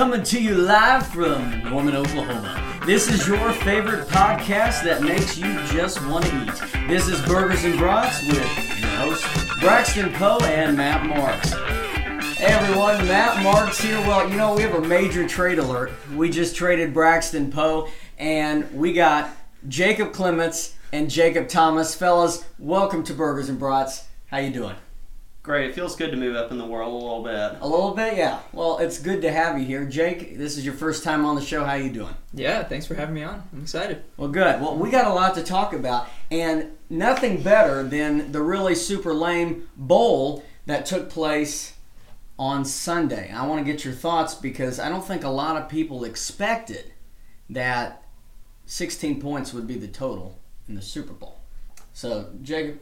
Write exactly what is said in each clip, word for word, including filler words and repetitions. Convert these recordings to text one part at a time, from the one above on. Coming to you live from Norman, Oklahoma. This is your favorite podcast that makes you just want to eat. This is Burgers and Brats with your hosts, Braxton Poe and Matt Marks. Hey everyone, Matt Marks here. Well, you know, we have a major trade alert. We just traded Braxton Poe, and we got Jacob Clements and Jacob Thomas. Fellas, welcome to Burgers and Brats. How you doing? Great. It feels good to move up in the world a little bit. A little bit, yeah. Well, it's good to have you here. Jake, this is your first time on the show. How you doing? Yeah, thanks for having me on. I'm excited. Well, good. Well, we got a lot to talk about, and nothing better than the really super lame bowl that took place on Sunday. I want to get your thoughts because I don't think a lot of people expected that sixteen points would be the total in the Super Bowl. So, Jacob?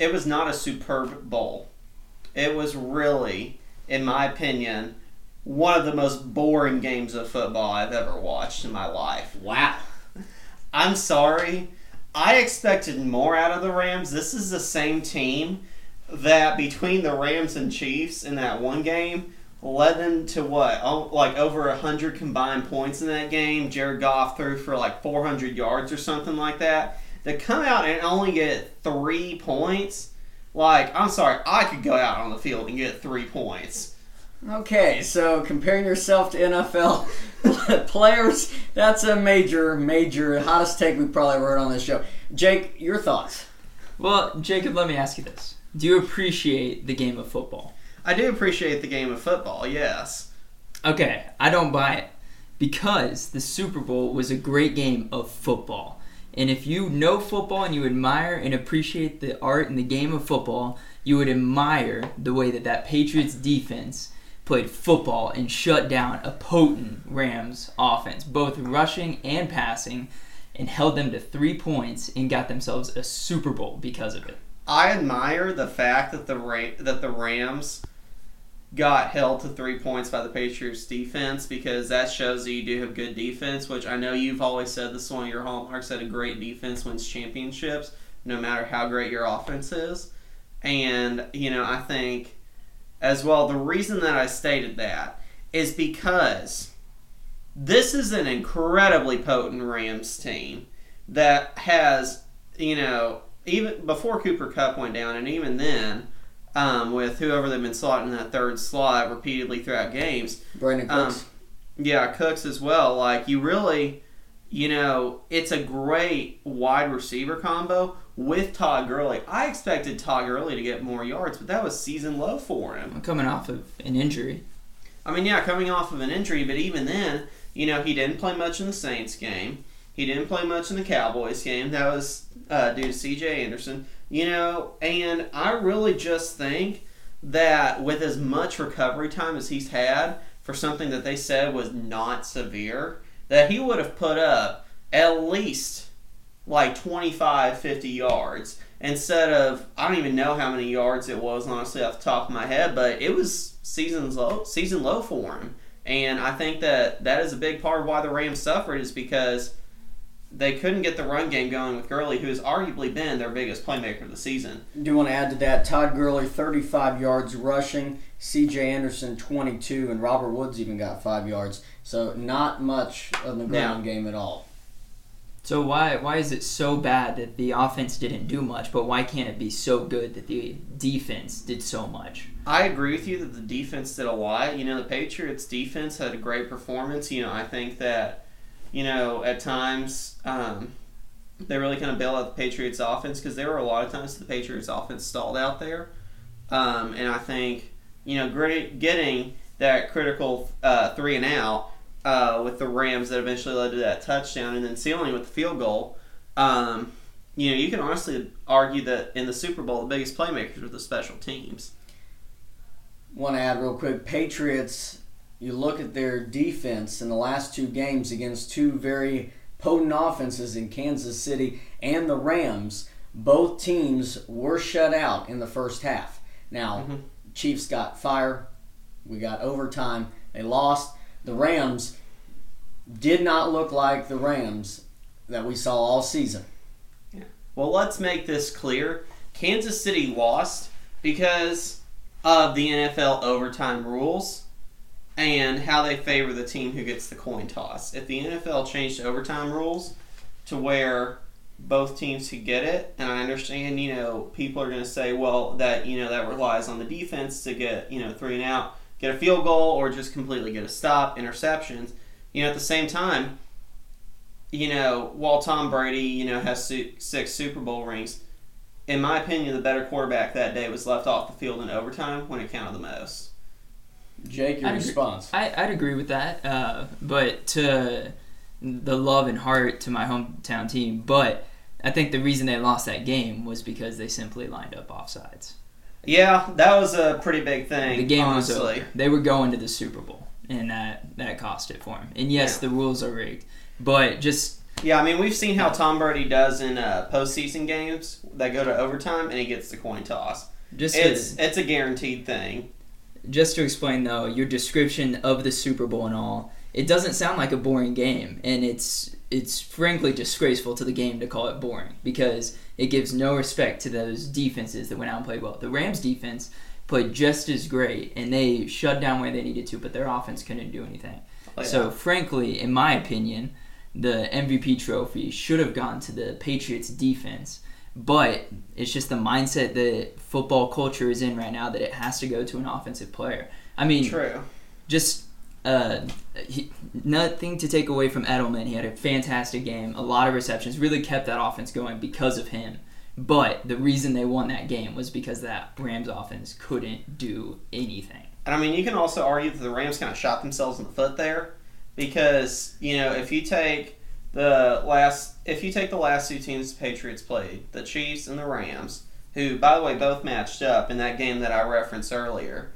It was not a superb bowl. It was really, in my opinion, one of the most boring games of football I've ever watched in my life. Wow. I'm sorry. I expected more out of the Rams. This is the same team that between the Rams and Chiefs in that one game led them to what? Oh, like over one hundred combined points in that game. Jared Goff threw for like four hundred yards or something like that. To come out and only get three points... Like, I'm sorry, I could go out on the field and get three points. Okay, so comparing yourself to N F L players, that's a major, major hottest take we've probably heard on this show. Jake, your thoughts? Well, Jacob, let me ask you this. Do you appreciate the game of football? I do appreciate the game of football, yes. Okay, I don't buy it because the Super Bowl was a great game of football. And if you know football and you admire and appreciate the art and the game of football, you would admire the way that that Patriots defense played football and shut down a potent Rams offense, both rushing and passing, and held them to three points and got themselves a Super Bowl because of it. I admire the fact that the Ram- that the Rams got held to three points by the Patriots defense because that shows that you do have good defense, which I know you've always said this is one of your hallmarks, that a great defense wins championships no matter how great your offense is. And, you know, I think as well the reason that I stated that is because this is an incredibly potent Rams team that has, you know, even before Cooper Kupp went down and even then, Um, with whoever they've been slotting in that third slot repeatedly throughout games. Brandon Cooks. Um, yeah, Cooks as well. Like, you really, you know, it's a great wide receiver combo with Todd Gurley. I expected Todd Gurley to get more yards, but that was season low for him. Coming off of an injury. I mean, yeah, coming off of an injury, but even then, you know, he didn't play much in the Saints game. He didn't play much in the Cowboys game. That was uh, due to C J. Anderson. You know, and I really just think that with as much recovery time as he's had for something that they said was not severe, that he would have put up at least like twenty-five, fifty yards instead of, I don't even know how many yards it was, honestly, off the top of my head, but it was season's low, season low for him. And I think that that is a big part of why the Rams suffered is because they couldn't get the run game going with Gurley, who has arguably been their biggest playmaker of the season. I do want to add to that, Todd Gurley, thirty-five yards rushing, C J. Anderson, twenty-two, and Robert Woods even got five yards. So not much of the ground now, game at all. So why why is it so bad that the offense didn't do much, but why can't it be so good that the defense did so much? I agree with you that the defense did a lot. You know, the Patriots' defense had a great performance. You know, I think that... You know, at times, um, they really kind of bailed out the Patriots' offense because there were a lot of times the Patriots' offense stalled out there. Um, and I think, you know, great getting that critical uh, three and out uh, with the Rams that eventually led to that touchdown and then sealing with the field goal, um, you know, you can honestly argue that in the Super Bowl, the biggest playmakers were the special teams. Want to add real quick, Patriots... You look at their defense in the last two games against two very potent offenses in Kansas City and the Rams. Both teams were shut out in the first half. Now, mm-hmm. Chiefs got fire. We got overtime. They lost. The Rams did not look like the Rams that we saw all season. Yeah. Well, let's make this clear. Kansas City lost because of the N F L overtime rules. and how they favor the team who gets the coin toss. If the N F L changed overtime rules to where both teams could get it, and I understand, you know, people are going to say, well, that, you know, that relies on the defense to get, you know, three and out, get a field goal, or just completely get a stop, interceptions. You know, at the same time, you know, while Tom Brady, you know, has su- six Super Bowl rings, in my opinion, the better quarterback that day was left off the field in overtime when it counted the most. Jake, your I'd response? Agree, I, I'd agree with that, uh, but to the love and heart to my hometown team, but I think the reason they lost that game was because they simply lined up offsides. Yeah, that was a pretty big thing. The game honestly. was over. They were going to the Super Bowl, and that, that cost it for them. And yes, yeah. the rules are rigged, but just... Yeah, I mean, we've seen how Tom Brady does in uh, postseason games that go to overtime, and he gets the coin toss. Just It's to, it's a guaranteed thing. Just to explain, though, your description of the Super Bowl and all, it doesn't sound like a boring game, and it's... It's frankly disgraceful to the game to call it boring because it gives no respect to those defenses that went out and played well. The Rams defense played just as great, and they shut down where they needed to, but their offense couldn't do anything. Oh, yeah. So, frankly, in my opinion, the M V P trophy should have gone to the Patriots defense, but it's just the mindset that football culture is in right now that it has to go to an offensive player. I mean, True. just... Uh, he, nothing to take away from Edelman. He had a fantastic game, a lot of receptions, really kept that offense going because of him. But the reason they won that game was because that Rams offense couldn't do anything. And I mean, you can also argue that the Rams kind of shot themselves in the foot there because, you know, if you take the last, if you take the last two teams the Patriots played, the Chiefs and the Rams, who, by the way, both matched up in that game that I referenced earlier,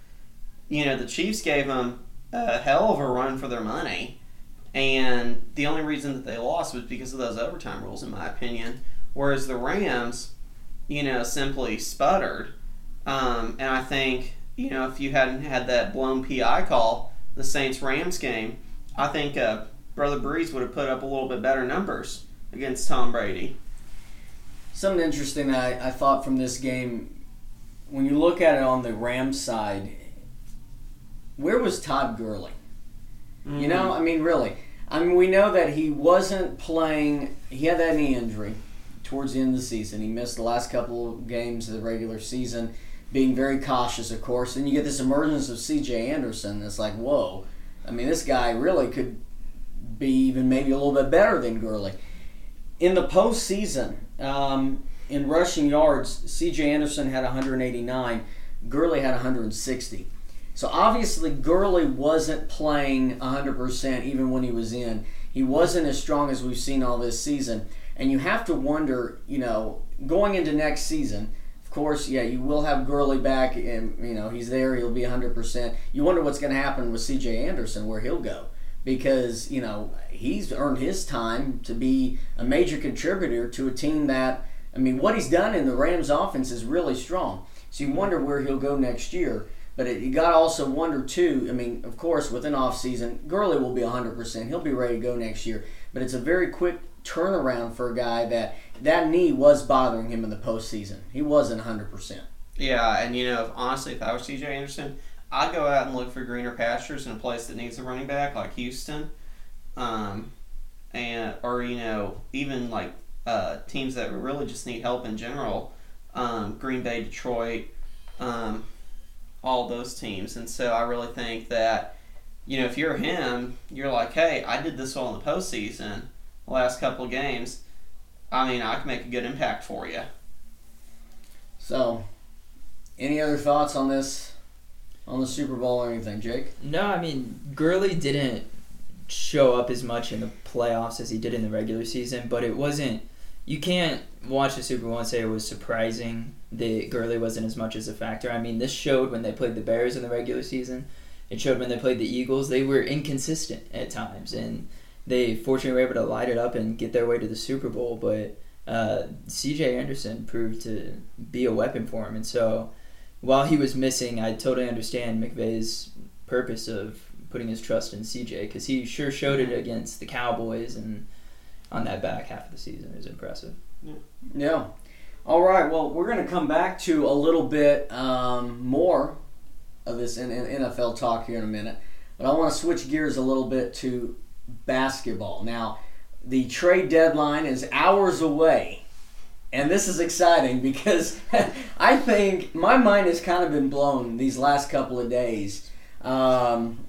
you know, the Chiefs gave them a hell of a run for their money, and the only reason that they lost was because of those overtime rules, in my opinion, whereas the Rams, you know, simply sputtered, um, and I think, you know, if you hadn't had that blown P I call, the Saints-Rams game, I think uh, Brother Breeze would have put up a little bit better numbers against Tom Brady. Something interesting that I, I thought from this game, when you look at it on the Rams side, where was Todd Gurley? Mm-hmm. You know, I mean, really. I mean, we know that he wasn't playing. He had that knee injury towards the end of the season. He missed the last couple of games of the regular season, being very cautious, of course. And you get this emergence of C J. Anderson. It's like, whoa. I mean, this guy really could be even maybe a little bit better than Gurley. In the postseason, um, in rushing yards, C J. Anderson had one hundred eighty-nine. Gurley had one hundred sixty. So obviously Gurley wasn't playing one hundred percent even when he was in. He wasn't as strong as we've seen all this season. And you have to wonder, you know, going into next season, of course, yeah, you will have Gurley back and, you know, he's there, he'll be one hundred percent. You wonder what's going to happen with C J. Anderson, where he'll go. Because, you know, he's earned his time to be a major contributor to a team that, I mean, what he's done in the Rams offense is really strong. So you wonder where he'll go next year. But it, you got to also wonder, too, I mean, of course, with an off season, Gurley will be one hundred percent. He'll be ready to go next year. But it's a very quick turnaround for a guy that that knee was bothering him in the postseason. He wasn't one hundred percent. Yeah, and, you know, if, honestly, if I were C J. Anderson, I'd go out and look for greener pastures in a place that needs a running back, like Houston, um, and or, you know, even, like, uh, teams that really just need help in general, um, Green Bay, Detroit, um all those teams. And so I really think that, you know, if you're him, you're like, hey, I did this all in the postseason, the last couple of games. I mean, I can make a good impact for you. So, any other thoughts on this, on the Super Bowl or anything, Jake? No, I mean, Gurley didn't show up as much in the playoffs as he did in the regular season, but it wasn't, you can't watch the Super Bowl and say it was surprising that Gurley wasn't as much as a factor. I mean, this showed when they played the Bears in the regular season. It showed when they played the Eagles. They were inconsistent at times, and they fortunately were able to light it up and get their way to the Super Bowl. But uh, C J. Anderson proved to be a weapon for him. And so while he was missing, I totally understand McVay's purpose of putting his trust in C J because he sure showed it against the Cowboys and on that back half of the season. It was impressive. Yeah. yeah. All right, well, we're going to come back to a little bit um, more of this N F L talk here in a minute. But I want to switch gears a little bit to basketball. Now, the trade deadline is hours away. And this is exciting because I think my mind has kind of been blown these last couple of days um,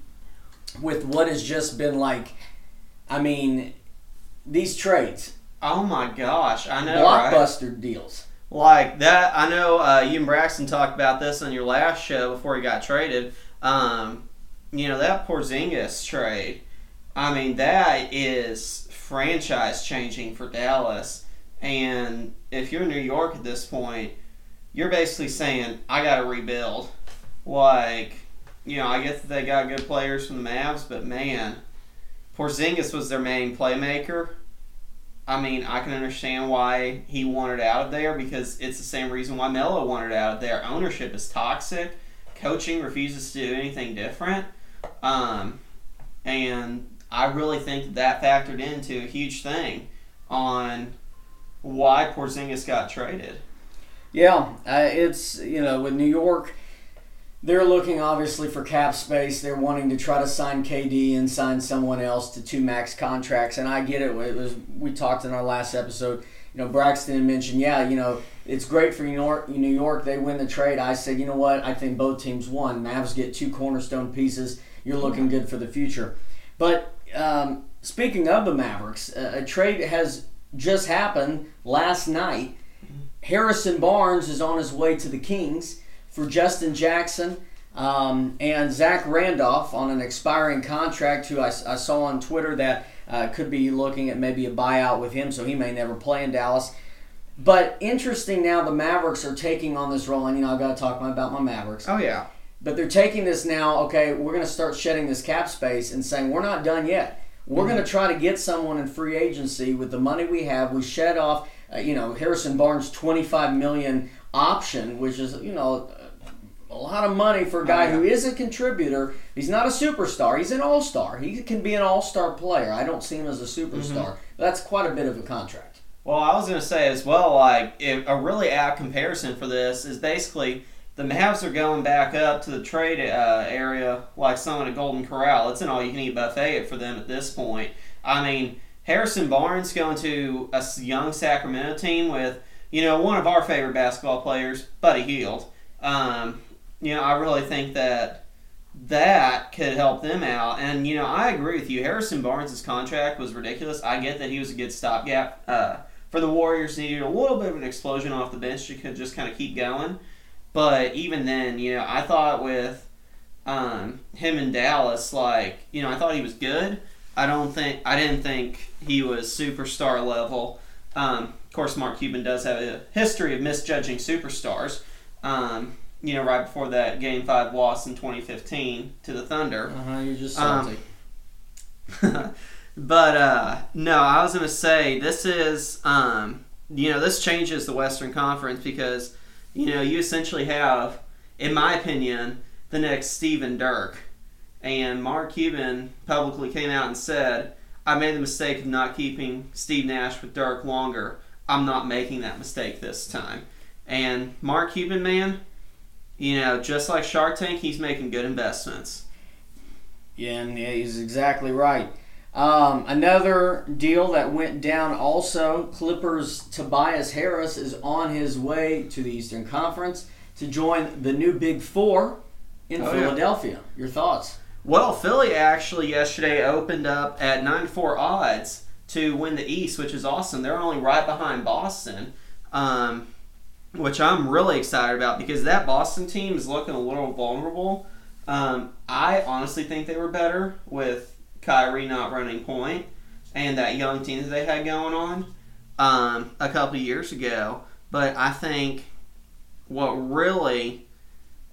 with what has just been like, I mean, these trades. Oh my gosh, I know, blockbuster right? deals. Like that, I know uh, you and Braxton talked about this on your last show before he got traded. Um, you know, that Porzingis trade, I mean, that is franchise-changing for Dallas. And if you're New York at this point, you're basically saying, I got to rebuild. Like, you know, I guess they got good players from the Mavs, but man, Porzingis was their main playmaker. I mean, I can understand why he wanted out of there because it's the same reason why Melo wanted out of there. Ownership is toxic. Coaching refuses to do anything different. Um, and I really think that factored into a huge thing on why Porzingis got traded. Yeah, uh, it's, you know, with New York, they're looking obviously for cap space. They're wanting to try to sign K D and sign someone else to two max contracts. And I get it. It was, we talked in our last episode, you know, Braxton mentioned, yeah, you know, it's great for New York. New York, they win the trade. I said, you know what? I think both teams won. Mavs get two cornerstone pieces. You're looking good for the future. But um, speaking of the Mavericks, a trade has just happened last night. Harrison Barnes is on his way to the Kings for Justin Jackson um, and Zach Randolph on an expiring contract, who I, I saw on Twitter that uh, could be looking at maybe a buyout with him, so he may never play in Dallas. But interesting, now the Mavericks are taking on this role, and you know I've got to talk about my Mavericks. Oh yeah. But they're taking this now, okay, we're going to start shedding this cap space and saying we're not done yet. We're mm-hmm. going to try to get someone in free agency with the money we have. We shed off, uh, you know, Harrison Barnes' twenty-five million dollars option, which is, you know, a lot of money for a guy oh, yeah. who is a contributor. He's not a superstar. He's an all-star. He can be an all-star player. I don't see him as a superstar. Mm-hmm. But that's quite a bit of a contract. Well, I was going to say as well, like, if a really apt comparison for this is basically the Mavs are going back up to the trade uh, area like someone at Golden Corral. It's an all-you-can-eat buffet for them at this point. I mean, Harrison Barnes going to a young Sacramento team with, you know, one of our favorite basketball players, Buddy Hield. Um, you know, I really think that that could help them out. And, you know, I agree with you. Harrison Barnes' contract was ridiculous. I get that he was a good stopgap uh, for the Warriors. Needed a little bit of an explosion off the bench to just kind of keep going. But even then, you know, I thought with um, him in Dallas, like, you know, I thought he was good. I don't think, I didn't think he was superstar level. Um, of course, Mark Cuban does have a history of misjudging superstars. Um, you know, right before that Game Five loss in twenty fifteen to the Thunder. Uh huh. You're just salty. Um, but uh, no, I was gonna say this is, um, you know, this changes the Western Conference because, you know, you essentially have, in my opinion, the next Steven Dirk. And Mark Cuban publicly came out and said, I made the mistake of not keeping Steve Nash with Dirk longer. I'm not making that mistake this time. And Mark Cuban, man, you know, just like Shark Tank, he's making good investments. Yeah, and he's exactly right. Um, another deal that went down also, Clippers' Tobias Harris is on his way to the Eastern Conference to join the new Big Four in oh, Philadelphia. Yeah. Your thoughts? Well, Philly actually yesterday opened up at nine to four odds to win the East, which is awesome. They're only right behind Boston, um, which I'm really excited about because that Boston team is looking a little vulnerable. Um, I honestly think they were better with Kyrie not running point, and that young team that they had going on um, a couple of years ago. But I think what really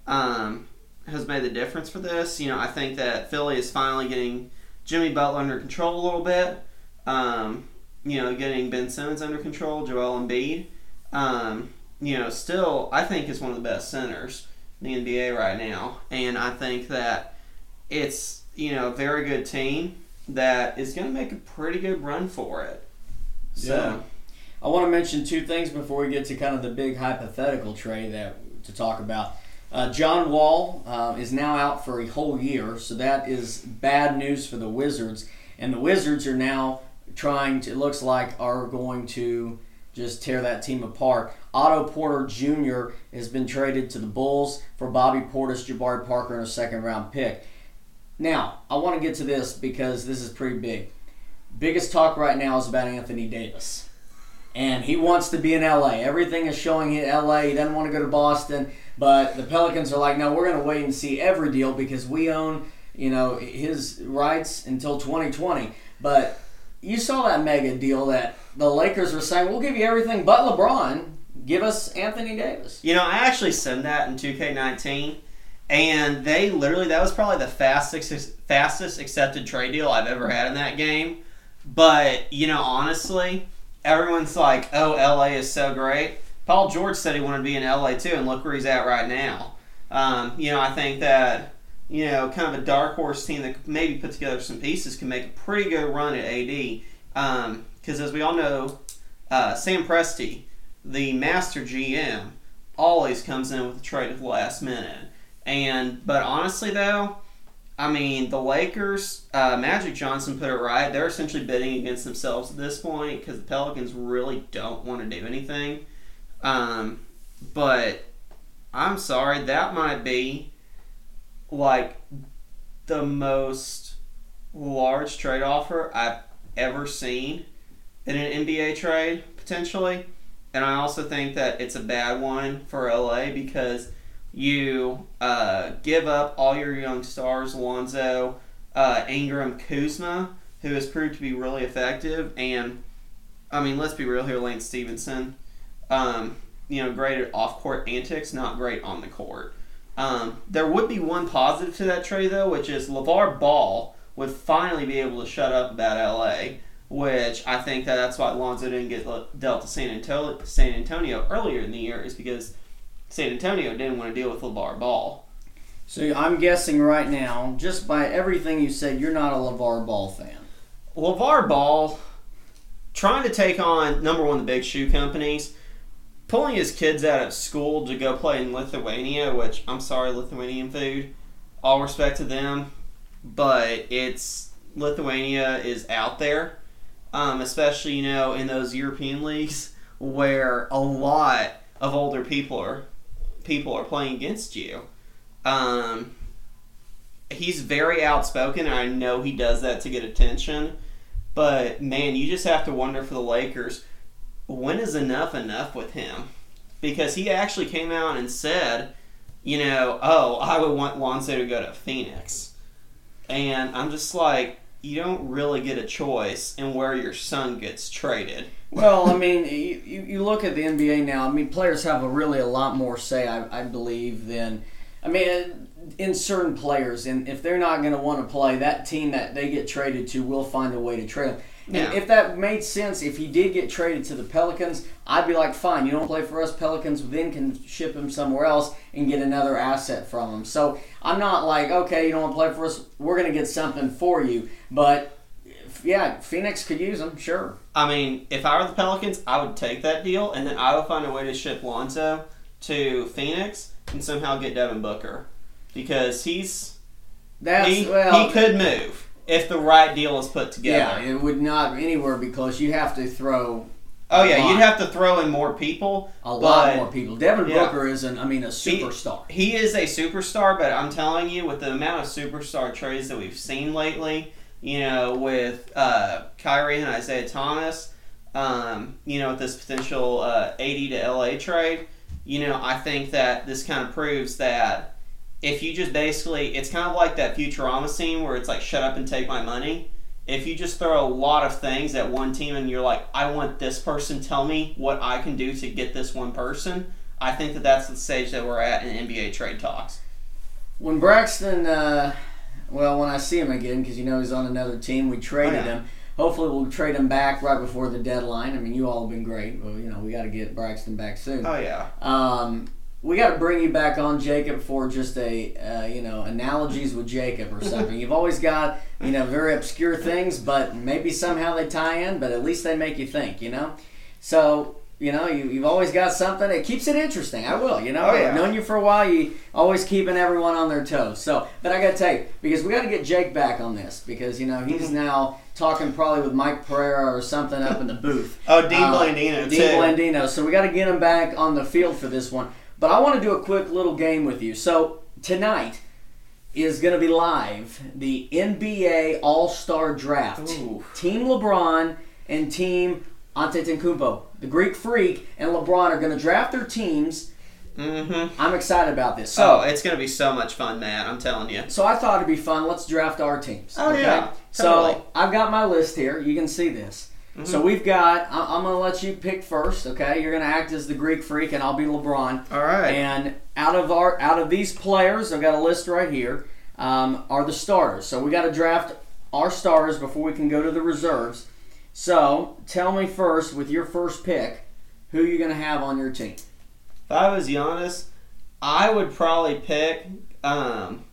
um, has made the difference for this, you know, I think that Philly is finally getting Jimmy Butler under control a little bit, um, you know, getting Ben Simmons under control, Joel Embiid, um, you know, still I think is one of the best centers in the N B A right now. And I think that it's, you know, a very good team that is going to make a pretty good run for it. So, yeah. I want to mention two things before we get to kind of the big hypothetical trade that to talk about. Uh, John Wall uh, is now out for a whole year, so that is bad news for the Wizards. And the Wizards are now trying to, it looks like, are going to just tear that team apart. Otto Porter Junior has been traded to the Bulls for Bobby Portis, Jabari Parker, and a second-round pick. Now, I want to get to this because this is pretty big. Biggest talk right now is about Anthony Davis. And he wants to be in L A. Everything is showing in L A. He doesn't want to go to Boston. But the Pelicans are like, no, we're going to wait and see every deal because we own, you know, his rights until twenty twenty. But you saw that mega deal that the Lakers were saying, we'll give you everything but LeBron. Give us Anthony Davis. You know, I actually sent that in two K nineteen, and they literally, that was probably the fastest fastest accepted trade deal I've ever had in that game. But, you know, honestly, everyone's like, oh, L A is so great. Paul George said he wanted to be in L A too, and look where he's at right now. Um, you know, I think that, you know, kind of a dark horse team that could maybe put together some pieces can make a pretty good run at A D. Um, because as we all know, uh, Sam Presti, the master G M, always comes in with a trade at the last minute. And but honestly, though, I mean, the Lakers, uh, Magic Johnson put it right. They're essentially bidding against themselves at this point because the Pelicans really don't want to do anything. Um, but I'm sorry, that might be like the most large trade offer I've ever seen in an N B A trade, potentially. And I also think that it's a bad one for L A because you uh, give up all your young stars, Lonzo, uh, Ingram, Kuzma, who has proved to be really effective. And, I mean, let's be real here, Lance Stevenson, um, you know, great at off-court antics, not great on the court. Um, there would be one positive to that trade, though, which is LaVar Ball would finally be able to shut up about L A, which I think that that's why Lonzo didn't get dealt to San Antonio, San Antonio earlier in the year is because San Antonio didn't want to deal with LaVar Ball. So I'm guessing right now, just by everything you said, you're not a LaVar Ball fan. LaVar Ball, trying to take on, number one, the big shoe companies, pulling his kids out of school to go play in Lithuania, which, I'm sorry, Lithuanian food, all respect to them, but it's, Lithuania is out there. Um, especially, you know, in those European leagues where a lot of older people are people are playing against you. Um, he's very outspoken, and I know he does that to get attention. But, man, you just have to wonder for the Lakers, when is enough enough with him? Because he actually came out and said, you know, oh, I would want Lonzo to go to Phoenix. And I'm just like, you don't really get a choice in where your son gets traded. Well, I mean, you, you look at the N B A now. I mean, players have a really a lot more say, I, I believe, than I mean, in certain players. And if they're not going to want to play, that team that they get traded to will find a way to trade them. And yeah. If that made sense, if he did get traded to the Pelicans, I'd be like, fine, you don't play for us, Pelicans then can ship him somewhere else and get another asset from him. So I'm not like, okay, you don't want to play for us, we're going to get something for you. But, yeah, Phoenix could use him, sure. I mean, if I were the Pelicans, I would take that deal, and then I would find a way to ship Lonzo to Phoenix and somehow get Devin Booker. Because he's That's, he, well, he could move. If the right deal is put together. Yeah, it would not anywhere be close. You'd have to throw Oh, yeah, lot. You'd have to throw in more people. A but, lot more people. Devin yeah. Booker is, an, I mean, a superstar. He, he is a superstar, but I'm telling you, with the amount of superstar trades that we've seen lately, you know, with uh, Kyrie and Isaiah Thomas, um, you know, with this potential uh, A D to L A trade, you know, I think that this kind of proves that if you just basically, it's kind of like that Futurama scene where it's like, shut up and take my money. If you just throw a lot of things at one team and you're like, I want this person, tell me what I can do to get this one person, I think that that's the stage that we're at in N B A trade talks. When Braxton, uh, well, when I see him again, because you know he's on another team, we traded oh, yeah. him. Hopefully we'll trade him back right before the deadline. I mean, you all have been great. Well, you know, we got to get Braxton back soon. Oh, yeah. Um... We got to bring you back on, Jacob, for just a, uh, you know, analogies with Jacob or something. You've always got, you know, very obscure things, but maybe somehow they tie in, but at least they make you think, you know? So You know, you, you've always got something. It keeps it interesting. I will. You know, oh, yeah. I've known you for a while. You always keeping everyone on their toes. So, but I got to tell you, because we got to get Jake back on this, because you know he's now talking probably with Mike Pereira or something up in the booth. oh, Dean uh, Blandino. Dean too. Blandino. So we got to get him back on the field for this one. But I want to do a quick little game with you. So tonight is going to be live the N B A All-Star Draft. Ooh. Team LeBron and Team Antetokounmpo, the Greek Freak, and LeBron are going to draft their teams. Mm-hmm. I'm excited about this. So, oh, it's going to be so much fun, man. I'm telling you. So I thought it'd be fun. Let's draft our teams. Oh, okay? Yeah. So totally. I've got my list here. You can see this. Mm-hmm. So we've got, I'm going to let you pick first, okay? You're going to act as the Greek Freak, and I'll be LeBron. All right. And out of our, out of these players, I've got a list right here, um, are the starters. So we got to draft our starters before we can go to the reserves. So, tell me first, with your first pick, who you going to have on your team? If I was Giannis, I would probably pick, um,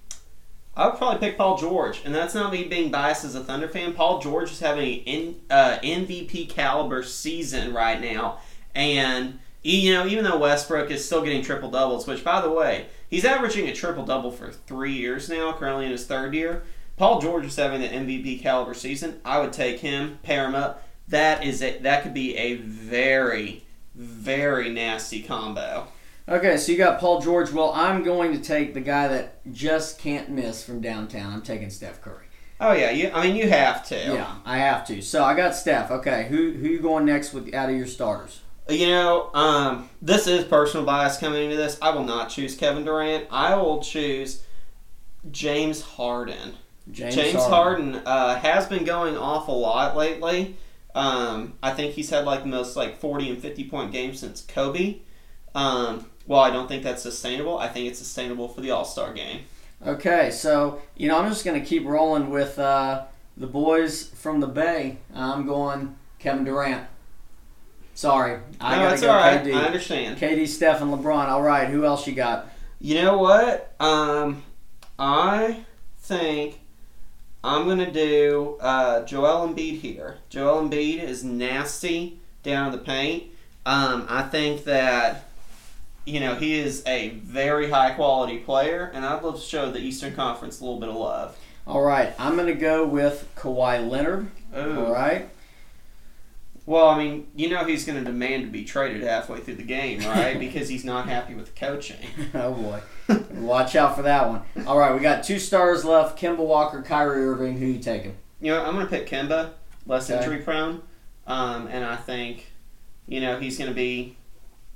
I would probably pick Paul George. And that's not me being biased as a Thunder fan. Paul George is having an uh, M V P caliber season right now. And, you know, even though Westbrook is still getting triple-doubles, which, by the way, he's averaging a triple-double for three years now, currently in his third year. Paul George is having an M V P caliber season. I would take him, pair him up. That is a, that could be a very, very nasty combo. Okay, so you got Paul George. Well, I'm going to take the guy that just can't miss from downtown. I'm taking Steph Curry. Oh yeah, you, I mean you have to. Yeah, I have to. So I got Steph. Okay, who who you going next with out of your starters? You know, um, this is personal bias coming into this. I will not choose Kevin Durant. I will choose James Harden. James, James Harden, Harden uh, has been going off a lot lately. Um, I think he's had like the most like forty and fifty point games since Kobe. Um, well, I don't think that's sustainable. I think it's sustainable for the All-Star game. Okay, so you know I'm just going to keep rolling with uh, the boys from the Bay. I'm going Kevin Durant. Sorry, I no, gotta go all right. K D. I understand. K D, Steph, and LeBron. All right, who else you got? You know what? Um, I think. I'm going to do uh, Joel Embiid here. Joel Embiid is nasty down in the paint. Um, I think that, you know, he is a very high-quality player, and I'd love to show the Eastern Conference a little bit of love. All right. I'm going to go with Kawhi Leonard. Ooh. All right. Well, I mean, you know he's going to demand to be traded halfway through the game, right? Because he's not happy with the coaching. Oh, boy. Watch out for that one. All right, we got two stars left, Kemba Walker, Kyrie Irving. Who you taking? You know, I'm going to pick Kemba, less okay. injury prone, um, and I think, you know, he's going to be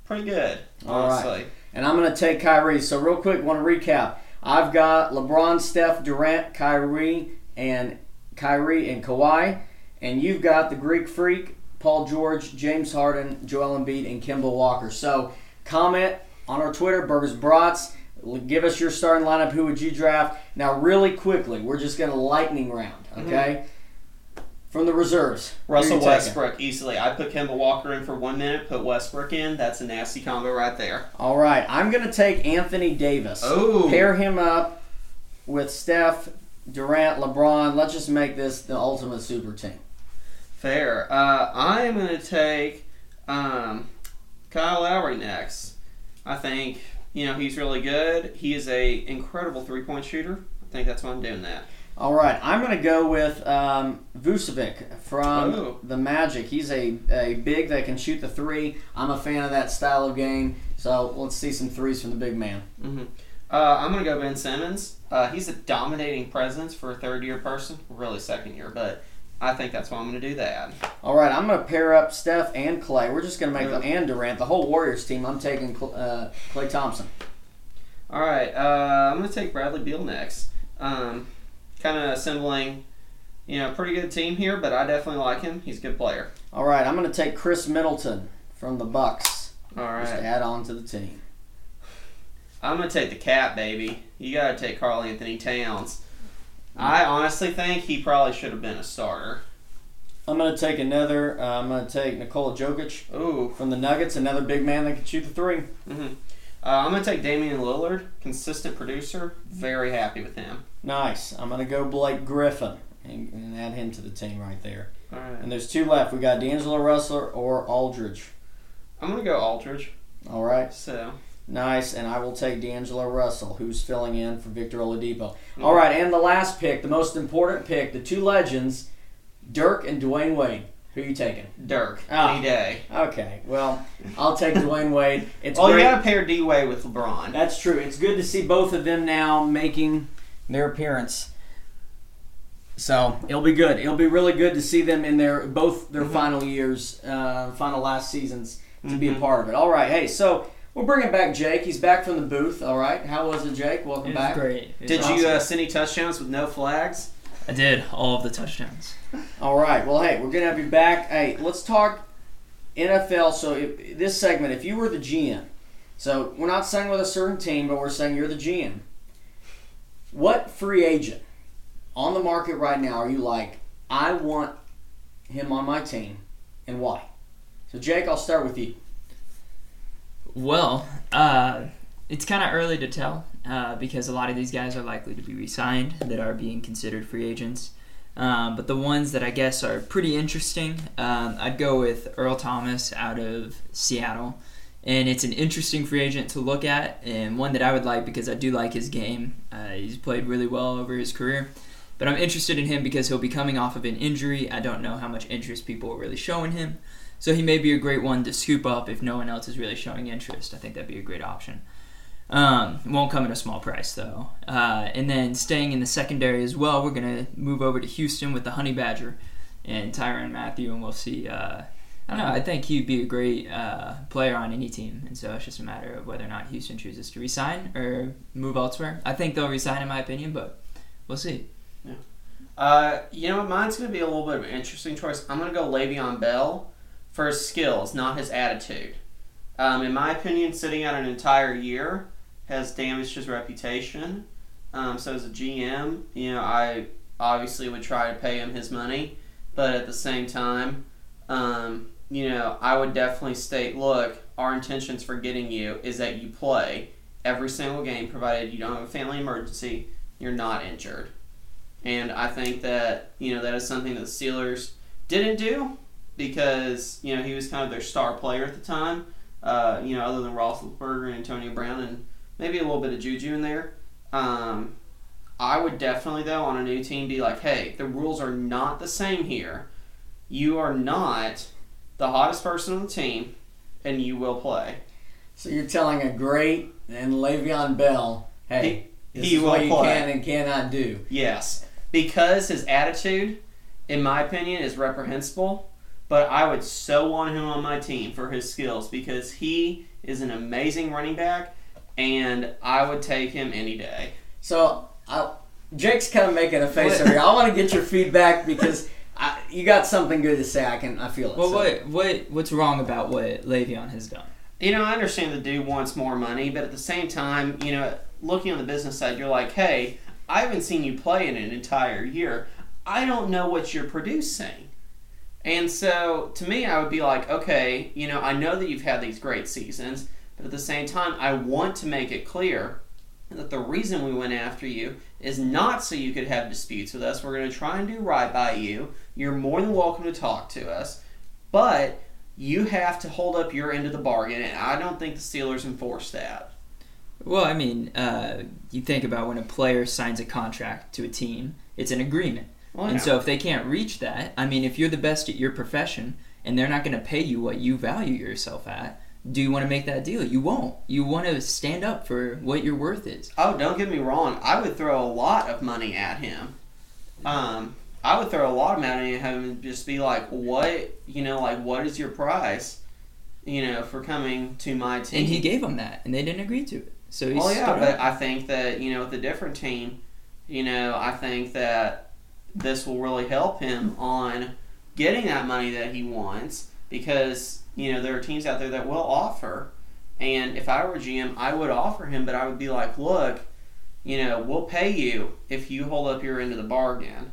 pretty good, honestly. All right. And I'm going to take Kyrie. So real quick, want to recap. I've got LeBron, Steph, Durant, Kyrie, and Kyrie and Kawhi, and you've got the Greek Freak, Paul George, James Harden, Joel Embiid, and Kemba Walker. So comment on our Twitter, Burgers Brats. Give us your starting lineup. Who would you draft? Now, really quickly, we're just going to lightning round, okay? Mm-hmm. From the reserves. Russell Westbrook, taking? easily. I put Kemba Walker in for one minute, put Westbrook in. That's a nasty combo right there. All right. I'm going to take Anthony Davis. Oh. Pair him up with Steph, Durant, LeBron. Let's just make this the ultimate super team. Fair. Uh, I am going to take um, Kyle Lowry next. I think... You know, he's really good. He is a incredible three-point shooter. I think that's why I'm doing that. All right. I'm going to go with um, Vucevic from Ooh. the Magic. He's a, a big that can shoot the three. I'm a fan of that style of game. So let's see some threes from the big man. Mm-hmm. Uh, I'm going to go Ben Simmons. Uh, he's a dominating presence for a third-year person. Really second year, but I think that's why I'm going to do that. All right. I'm going to pair up Steph and Clay. We're just going to make them, and Durant, the whole Warriors team. I'm taking uh, Clay Thompson. All right. Uh, I'm going to take Bradley Beal next. Um, kind of assembling, you know, pretty good team here, but I definitely like him. He's a good player. All right. I'm going to take Chris Middleton from the Bucks. All right. Just to add on to the team. I'm going to take the Cat, baby. You got to take Karl Anthony Towns. I honestly think he probably should have been a starter. I'm going to take another. Uh, I'm going to take Nikola Jokic Ooh. from the Nuggets, another big man that can shoot the three. Mm-hmm. Uh, I'm going to take Damian Lillard, consistent producer. Very happy with him. Nice. I'm going to go Blake Griffin and, and add him to the team right there. All right. And there's two left. We got D'Angelo Russell or Aldridge. I'm going to go Aldridge. All right. So. Nice, and I will take D'Angelo Russell, who's filling in for Victor Oladipo. Mm. All right, and the last pick, the most important pick, the two legends, Dirk and Dwayne Wade. Who are you taking? Dirk. Oh. Any day. Okay, well, I'll take Dwayne Wade. It's well, great. You got to pair D-Wade with LeBron. That's true. It's good to see both of them now making their appearance. So it'll be good. It'll be really good to see them in their both their mm-hmm. final years, uh, final last seasons, to mm-hmm. be a part of it. All right, hey, so... we're bringing back Jake. He's back from the booth. All right. How was it, Jake? Welcome back. Great. It was great. Did you uh, send any touchdowns with no flags? I did. All of the touchdowns. All right. Well, hey, we're going to have you back. Hey, let's talk N F L. So if, this segment, if you were the G M, so we're not saying with a certain team, but we're saying you're the G M. What free agent on the market right now are you like, I want him on my team, and why? So, Jake, I'll start with you. Well, uh, it's kind of early to tell uh, because a lot of these guys are likely to be re-signed that are being considered free agents. Um, but the ones that I guess are pretty interesting, um, I'd go with Earl Thomas out of Seattle. And it's an interesting free agent to look at and one that I would like because I do like his game. Uh, he's played really well over his career. But I'm interested in him because he'll be coming off of an injury. I don't know how much interest people are really showing him. So he may be a great one to scoop up if no one else is really showing interest. I think that'd be a great option. Um, it won't come at a small price, though. Uh, and then staying in the secondary as well, we're going to move over to Houston with the Honey Badger and Tyrann Mathieu, and we'll see. Uh, I don't know. I think he'd be a great uh, player on any team, and so it's just a matter of whether or not Houston chooses to resign or move elsewhere. I think they'll resign, in my opinion, but we'll see. Yeah. Uh, you know, mine's going to be a little bit of an interesting choice. I'm going to go Le'Veon Bell. For his skills, not his attitude. Um, in my opinion, sitting out an entire year has damaged his reputation. Um, so as a G M, you know, I obviously would try to pay him his money, but at the same time, um, you know, I would definitely state, look, our intentions for getting you is that you play every single game, provided you don't have a family emergency, you're not injured. And I think that, you know, that is something that the Steelers didn't do, because, you know, he was kind of their star player at the time, uh, you know, other than Roethlisberger and Antonio Brown and maybe a little bit of Juju in there. Um, I would definitely, though, on a new team be like, hey, the rules are not the same here. You are not the hottest person on the team, and you will play. So you're telling a great and Le'Veon Bell, hey, he, this he is will what you play. Can and cannot do. Yes, because his attitude, in my opinion, is reprehensible. But I would so want him on my team for his skills because he is an amazing running back, and I would take him any day. So, I, Jake's kind of making a face over here. I want to get your feedback because I, you got something good to say. I can, I feel it. Well, so. what, what, what's wrong about what Le'Veon has done? You know, I understand the dude wants more money, but at the same time, you know, looking on the business side, you're like, hey, I haven't seen you play in an entire year. I don't know what you're producing. And so, to me, I would be like, okay, you know, I know that you've had these great seasons, but at the same time, I want to make it clear that the reason we went after you is not so you could have disputes with us. We're going to try and do right by you. You're more than welcome to talk to us, but you have to hold up your end of the bargain, and I don't think the Steelers enforce that. Well, I mean, uh, you think about when a player signs a contract to a team, it's an agreement. Well, and no. So if they can't reach that, I mean, if you're the best at your profession and they're not going to pay you what you value yourself at, do you want to make that deal? You won't. You want to stand up for what your worth is. Oh, don't get me wrong. I would throw a lot of money at him. Um, I would throw a lot of money at him and just be like, what, you know, like, what is your price, you know, for coming to my team? And he gave them that, and they didn't agree to it. So he's well, yeah, but up. I think that, you know, with a different team, you know, I think that this will really help him on getting that money that he wants because, you know, there are teams out there that will offer. And if I were G M, I would offer him, but I would be like, look, you know, we'll pay you if you hold up your end of the bargain.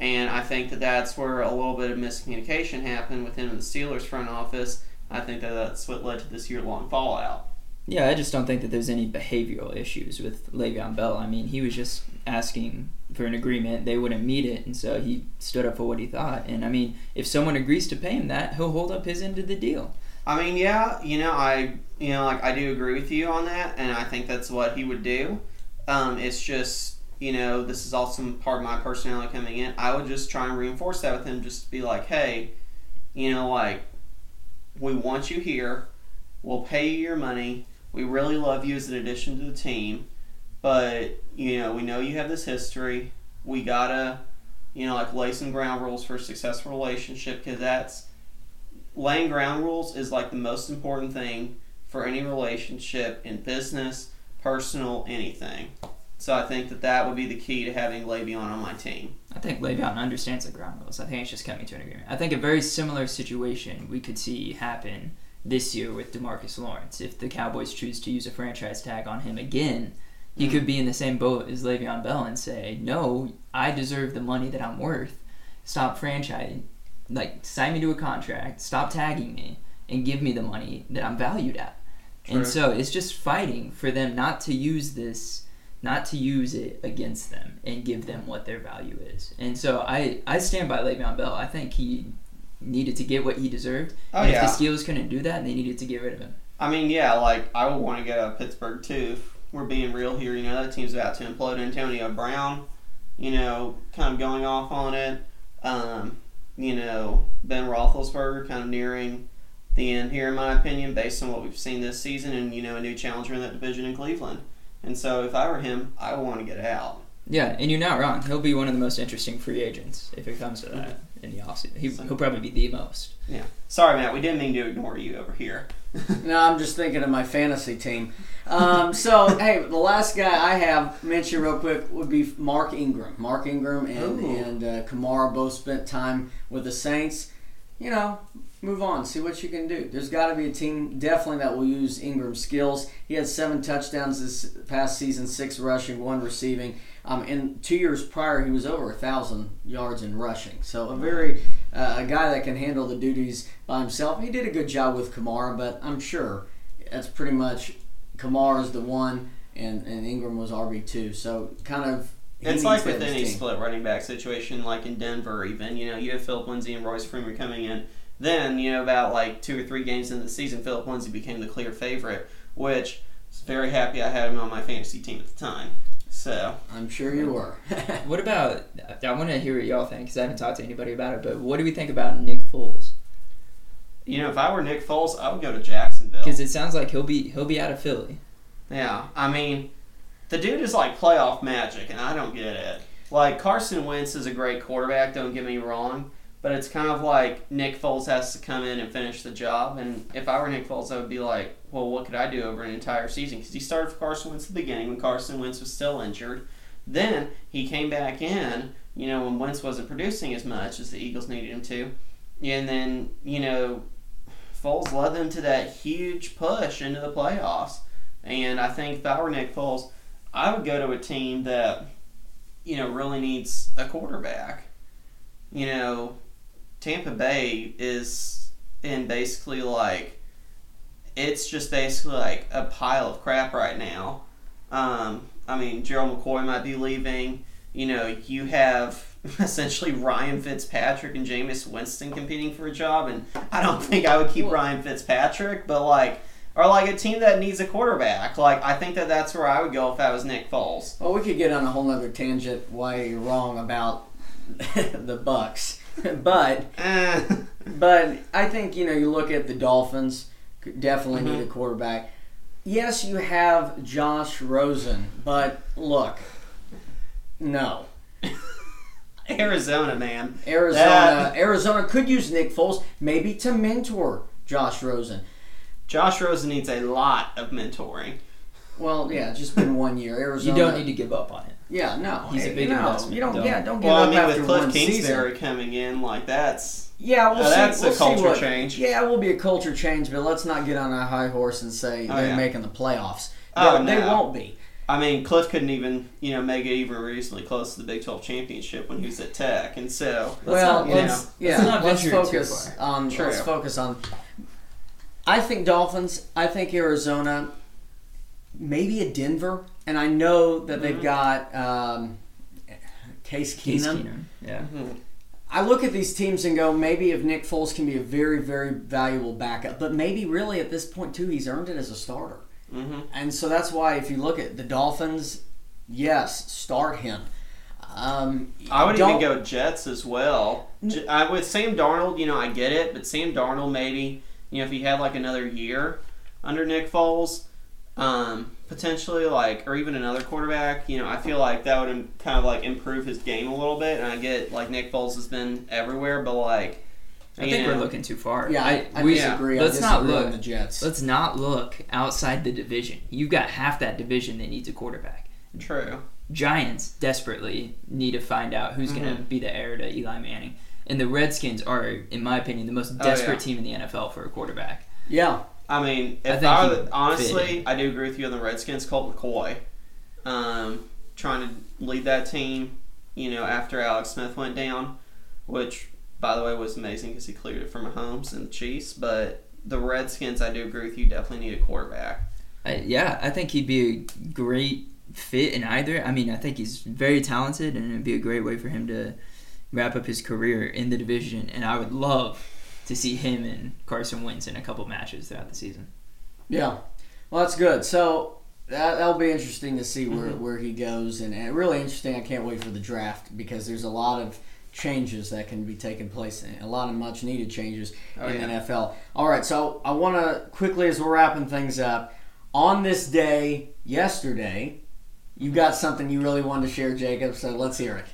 And I think that that's where a little bit of miscommunication happened with him and the Steelers front office. I think that that's what led to this year-long fallout. Yeah, I just don't think that there's any behavioral issues with Le'Veon Bell. I mean, he was just asking for an agreement. They wouldn't meet it, and so he stood up for what he thought. And, I mean, if someone agrees to pay him that, he'll hold up his end of the deal. I mean, yeah, you know, I, you know, like, I do agree with you on that, and I think that's what he would do. Um, it's just, you know, this is also part of my personality coming in. I would just try and reinforce that with him, just to be like, hey, you know, like, we want you here. We'll pay you your money. We really love you as an addition to the team. But, you know, we know you have this history. We gotta, you know, like, lay some ground rules for a successful relationship, because that's, laying ground rules is like the most important thing for any relationship in business, personal, anything. So I think that that would be the key to having Le'Veon on my team. I think Le'Veon understands the ground rules. I think it's just coming to an agreement. I think a very similar situation we could see happen this year with DeMarcus Lawrence. If the Cowboys choose to use a franchise tag on him again, he mm-hmm. could be in the same boat as Le'Veon Bell and say, no, I deserve the money that I'm worth. Stop franchising. Like, sign me to a contract, stop tagging me, and give me the money that I'm valued at. True. And so it's just fighting for them not to use this, not to use it against them and give them what their value is. And so I, I stand by Le'Veon Bell. I think he needed to get what he deserved. Oh, and yeah. If the Steelers couldn't do that, they needed to get rid of him. I mean, yeah, like, I would want to get out of Pittsburgh, too. If we're being real here, you know, that team's about to implode. Antonio Brown, you know, kind of going off on it. Um... You know, Ben Roethlisberger kind of nearing the end here, in my opinion, based on what we've seen this season, and, you know, a new challenger in that division in Cleveland. And so if I were him, I would want to get out. Yeah, and you're not wrong. He'll be one of the most interesting free agents if it comes to that in the offseason. He, he'll probably be the most. Yeah. Sorry, Matt, we didn't mean to ignore you over here. No, I'm just thinking of my fantasy team. Um, so, hey, the last guy I have mentioned real quick would be Mark Ingram. Mark Ingram and, and uh, Kamara both spent time with the Saints. You know, move on. See what you can do. There's got to be a team definitely that will use Ingram's skills. He had seven touchdowns this past season, six rushing, one receiving. Um, and two years prior, he was over one thousand yards in rushing. So a very uh, a guy that can handle the duties by himself. He did a good job with Kamara, but I'm sure that's pretty much Kamara's the one, and, and Ingram was R B two. So kind of it's like with any split running back situation, like in Denver even. You know, you have Philip Lindsay and Royce Freeman coming in. Then, you know, about like two or three games into the season, Philip Lindsay became the clear favorite, which I was very happy I had him on my fantasy team at the time. So I'm sure you were. What about, I want to hear what y'all think, because I haven't talked to anybody about it, but what do we think about Nick Foles? You know, if I were Nick Foles, I would go to Jacksonville. Because it sounds like he'll be he'll be out of Philly. Yeah, I mean, the dude is like playoff magic, and I don't get it. Like, Carson Wentz is a great quarterback, don't get me wrong, but it's kind of like Nick Foles has to come in and finish the job, and if I were Nick Foles, I would be like, well, what could I do over an entire season? Because he started for Carson Wentz at the beginning when Carson Wentz was still injured. Then he came back in, you know, when Wentz wasn't producing as much as the Eagles needed him to. And then, you know, Foles led them to that huge push into the playoffs. And I think if I were Nick Foles, I would go to a team that, you know, really needs a quarterback. You know, Tampa Bay is in basically like, it's just basically like a pile of crap right now. Um, I mean, Gerald McCoy might be leaving. You know, you have essentially Ryan Fitzpatrick and Jameis Winston competing for a job, and I don't think I would keep Ryan Fitzpatrick, but like, or like a team that needs a quarterback. Like, I think that that's where I would go if I was Nick Foles. Well, we could get on a whole other tangent why you're wrong about the Bucks, but uh. but I think, you know, you look at the Dolphins. Definitely mm-hmm. need a quarterback. Yes, you have Josh Rosen, but look, no. Arizona, man. Arizona, that... Arizona could use Nick Foles maybe to mentor Josh Rosen. Josh Rosen needs a lot of mentoring. Well, yeah, it's just been one year. Arizona, you don't need to give up on it. Yeah, no, he's hey, a big no, investment. You don't, don't. Yeah, don't give well, up I mean, after one season. Well, I mean, with Cliff Kingsbury season. Coming in, like that's. Yeah, we'll uh, see. That's we'll a culture see what, change. Yeah, it will be a culture change, but let's not get on a high horse and say oh, they're yeah. making the playoffs. Oh, no. They won't be. I mean, Cliff couldn't even, you know, make it even recently close to the Big twelve championship when he was at Tech, and so well, let's, you know, let's, yeah, not let's focus on. True. Let's focus on. I think Dolphins. I think Arizona. Maybe a Denver, and I know that mm-hmm. they've got um, Case Keenum. Case Keenum. Yeah. Mm-hmm. I look at these teams and go, maybe if Nick Foles can be a very, very valuable backup, but maybe really at this point, too, he's earned it as a starter. Mm-hmm. And so that's why if you look at the Dolphins, yes, start him. Um, I would even go Jets as well. I, with Sam Darnold, you know, I get it, but Sam Darnold maybe, you know, if he had like another year under Nick Foles, um, potentially, like, or even another quarterback, you know, I feel like that would kind of like improve his game a little bit. And I get like Nick Foles has been everywhere, but like, I think know, we're looking too far. Yeah, I, I we, disagree. Yeah. Let's I disagree not look on the Jets. Let's not look outside the division. You've got half that division that needs a quarterback. True. Giants desperately need to find out who's mm-hmm. going to be the heir to Eli Manning. And the Redskins are, in my opinion, the most desperate oh, yeah. team in the N F L for a quarterback. Yeah. I mean, if I, I were, honestly, I do agree with you on the Redskins. Colt McCoy um, trying to lead that team, you know, after Alex Smith went down, which, by the way, was amazing because he cleared it from Mahomes and the Chiefs. But the Redskins, I do agree with you, definitely need a quarterback. I, yeah, I think he'd be a great fit in either. I mean, I think he's very talented, and it'd be a great way for him to wrap up his career in the division. And I would love to see him and Carson Wentz in a couple matches throughout the season. Yeah, well, that's good. So that, that'll be interesting to see where, mm-hmm. where he goes, and, and really interesting. I can't wait for the draft because there's a lot of changes that can be taking place, and a lot of much needed changes oh, in yeah. the N F L. All right, so I want to quickly, as we're wrapping things up, on this day yesterday, you got something you really wanted to share, Jacob, so let's hear it.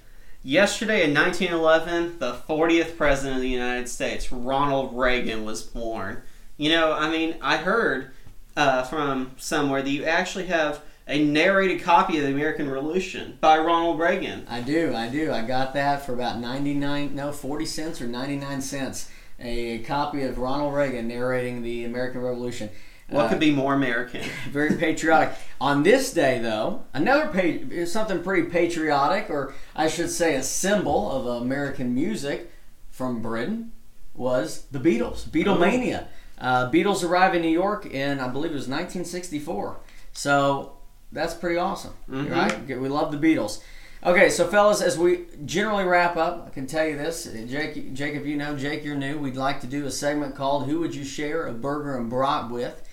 Yesterday in nineteen eleven, the fortieth president of the United States, Ronald Reagan, was born. You know, I mean, I heard uh, from somewhere that you actually have a narrated copy of the American Revolution by Ronald Reagan. I do, I do. I got that for about ninety-nine, no, forty cents or ninety-nine cents, a copy of Ronald Reagan narrating the American Revolution. What could be more American? Uh, very patriotic. On this day, though, another pa- something pretty patriotic, or I should say a symbol of American music from Britain, was the Beatles, Beatlemania. Uh, Beatles arrived in New York in, I believe it was nineteen sixty-four. So that's pretty awesome, mm-hmm. right? We love the Beatles. Okay, so fellas, as we generally wrap up, I can tell you this, Jake, Jake, if you know, Jake, you're new, we'd like to do a segment called Who Would You Share a Burger and Brat With?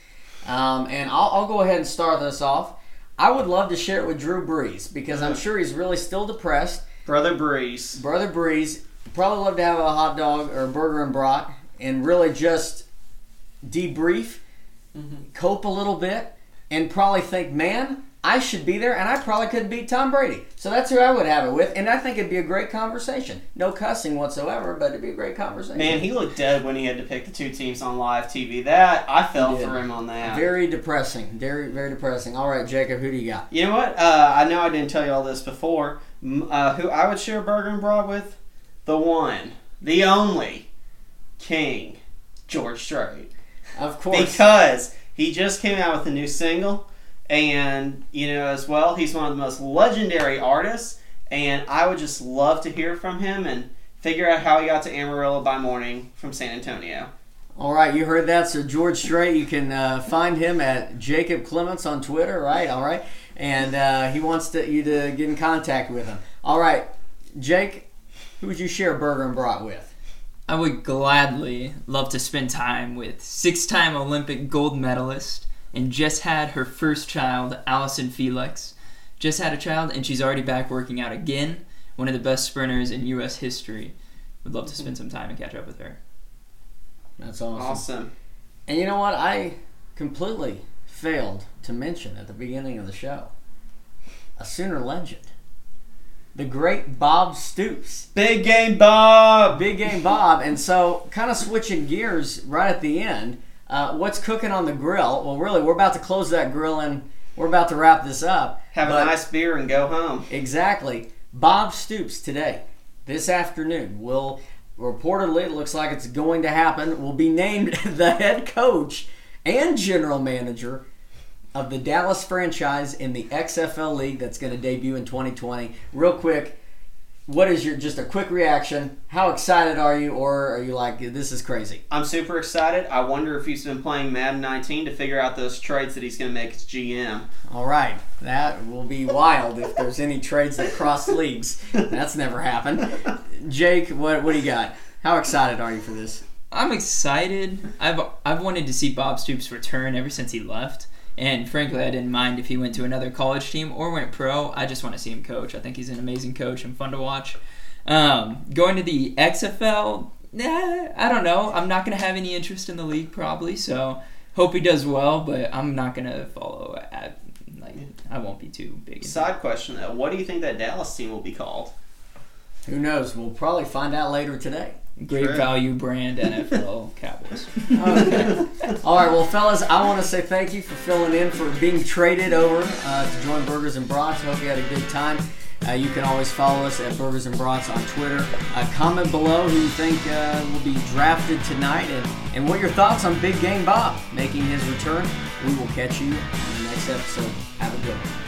Um, and I'll, I'll go ahead and start this off. I would love to share it with Drew Brees because I'm sure he's really still depressed. Brother Brees. Brother Brees. Probably love to have a hot dog or a burger and brat and really just debrief, mm-hmm. cope a little bit, and probably think, man, I should be there and I probably couldn't beat Tom Brady. So that's who I would have it with, and I think it'd be a great conversation. No cussing whatsoever, but it'd be a great conversation. Man, he looked dead when he had to pick the two teams on live T V. That, I fell for him on that. Very depressing. Very, very depressing. All right, Jacob, who do you got? You know what? Uh, I know I didn't tell you all this before. Uh, who I would share burger and brat with? The one, the only, King George Strait. Of course. Because he just came out with a new single. And, you know, as well, he's one of the most legendary artists, and I would just love to hear from him and figure out how he got to Amarillo by morning from San Antonio. All right, you heard that. So George Strait, you can uh, find him at Jacob Clements on Twitter, right? All right. And uh, he wants to, you to get in contact with him. All right, Jake, who would you share a burger and brat with? I would gladly love to spend time with six-time Olympic gold medalist, and just had her first child, Allison Felix. Just had a child, and she's already back working out again. One of the best sprinters in U S history. Would love to spend some time and catch up with her. That's awesome. Awesome. And you know what? I completely failed to mention at the beginning of the show a Sooner legend, the great Bob Stoops. Big Game Bob! Big Game Bob. And so, kind of switching gears right at the end, Uh, what's cooking on the grill? Well, really, we're about to close that grill and we're about to wrap this up. Have a nice beer and go home. Exactly. Bob Stoops today, this afternoon, will reportedly, it looks like it's going to happen, will be named the head coach and general manager of the Dallas franchise in the X F L League that's going to debut in twenty twenty. Real quick, What is your, just a quick reaction, how excited are you, or are you like, this is crazy? I'm super excited. I wonder if he's been playing Madden nineteen to figure out those trades that he's going to make as G M. All right. That will be wild if there's any trades that cross leagues. That's never happened. Jake, what what do you got? How excited are you for this? I'm excited. I've I've wanted to see Bob Stoops return ever since he left. And frankly, I didn't mind if he went to another college team or went pro. I just want to see him coach. I think he's an amazing coach and fun to watch. Um, going to the X F L, nah, I don't know. I'm not going to have any interest in the league probably, so hope he does well, but I'm not going to follow. I, like, I won't be too big. Side question, though. What do you think that Dallas team will be called? Who knows? We'll probably find out later today. Great True. Value brand N F L Cowboys. Okay. All right, well, fellas, I want to say thank you for filling in, for being traded over uh, to join Burgers and Brats. Hope you had a good time. Uh, you can always follow us at Burgers and Brats on Twitter. Uh, comment below who you think uh, will be drafted tonight and, and what your thoughts on Big Game Bob making his return. We will catch you in the next episode. Have a good one.